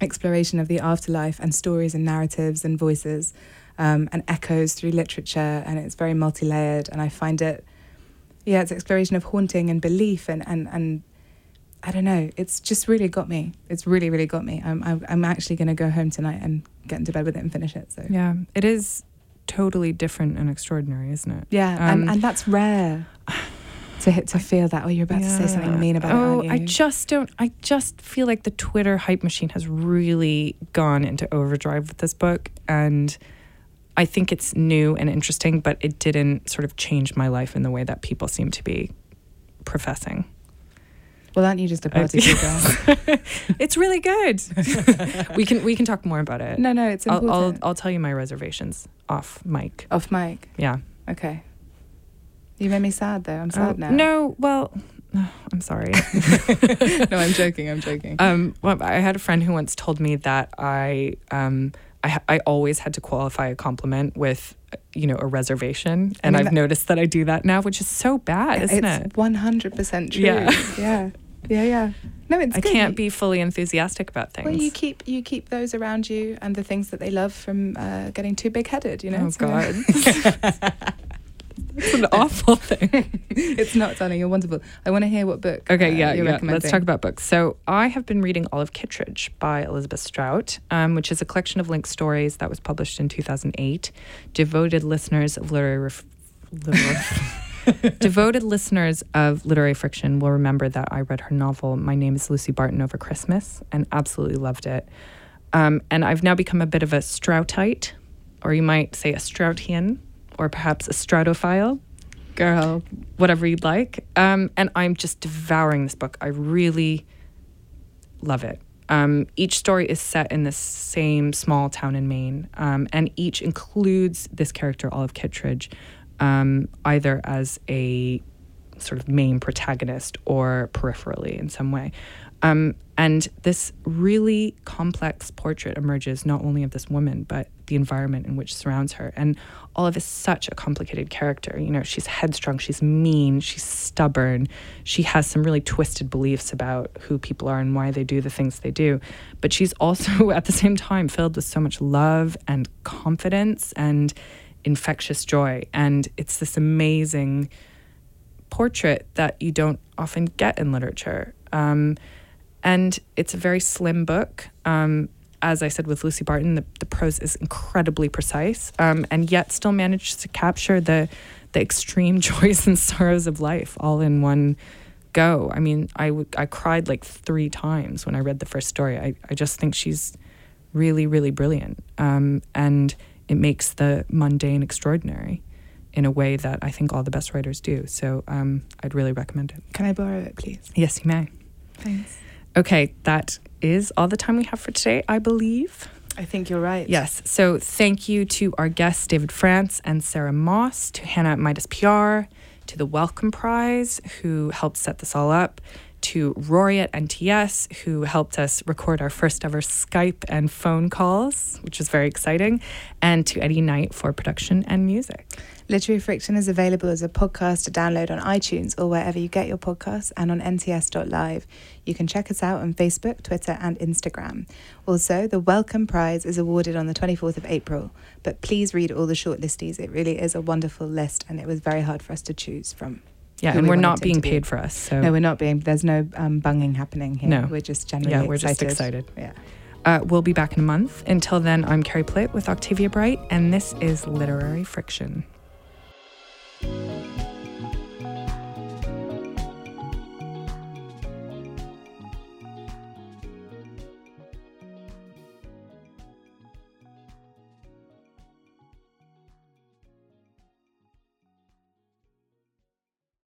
exploration of the afterlife and stories and narratives and voices and echoes through literature, and it's very multi-layered, and I find it, it's exploration of haunting and belief and I don't know. It's just really got me. It's really, really got me. I'm actually going to go home tonight and get into bed with it and finish it. So yeah, it is totally different and extraordinary, isn't it? Yeah, and that's rare. to feel that. Oh, you're about to say something mean about it, aren't you? I just feel like the Twitter hype machine has really gone into overdrive with this book, and I think it's new and interesting, but it didn't sort of change my life in the way that people seem to be professing. Well, aren't you just a party girl? It's really good. We can talk more about it. No, it's important. I'll tell you my reservations off mic. Off mic? Yeah. Okay. You made me sad, though. I'm sad now. No, well, I'm sorry. No, I'm joking. Well, I had a friend who once told me that I always had to qualify a compliment with, a reservation. And I've noticed that I do that now, which is so bad, isn't it? It's 100% true. Yeah. No, it's good. I can't be fully enthusiastic about things. Well, you keep those around you and the things that they love from getting too big-headed, Oh, so, God. It's an awful thing. It's not, darling. You're wonderful. I want to hear what book you're recommending. Let's talk about books. So I have been reading Olive Kittredge by Elizabeth Strout, which is a collection of linked stories that was published in 2008. Devoted listeners of Literary Friction will remember that I read her novel, My Name is Lucy Barton, over Christmas and absolutely loved it. And I've now become a bit of a Stroutite, or you might say a Stroutian, or perhaps a Stratophile, girl, whatever you'd like. And I'm just devouring this book. I really love it. Each story is set in the same small town in Maine, and each includes this character, Olive Kittredge, either as a sort of main protagonist or peripherally in some way. And this really complex portrait emerges not only of this woman, but the environment in which surrounds her. And Olive is such a complicated character. She's headstrong, she's mean, she's stubborn. She has some really twisted beliefs about who people are and why they do the things they do. But she's also, at the same time, filled with so much love and confidence and infectious joy. And it's this amazing portrait that you don't often get in literature. And it's a very slim book. As I said with Lucy Barton, the prose is incredibly precise, and yet still manages to capture the extreme joys and sorrows of life all in one go. I mean, I cried like 3 times when I read the first story. I just think she's really, really brilliant. And it makes the mundane extraordinary in a way that I think all the best writers do. So I'd really recommend it. Can I borrow it, please? Yes, you may. Thanks. Okay, that is all the time we have for today, I believe. I think you're right. Yes. So thank you to our guests, David France and Sarah Moss, to Hannah at Midas PR, to the Wellcome Prize, who helped set this all up, to Rory at NTS, who helped us record our first ever Skype and phone calls, which was very exciting, and to Eddie Knight for production and music. Literary Friction is available as a podcast to download on iTunes or wherever you get your podcasts, and on nts.live. You can check us out on Facebook, Twitter and Instagram. Also, the Wellcome Prize is awarded on the 24th of April, but please read all the shortlistees. It really is a wonderful list, and it was very hard for us to choose from. Yeah, and we're not being paid for us. So. No, we're not being. There's no bunging happening here. No. We're just generally excited. Yeah, we're just excited. Yeah. We'll be back in a month. Until then, I'm Carrie Plitt with Octavia Bright, and this is Literary Friction.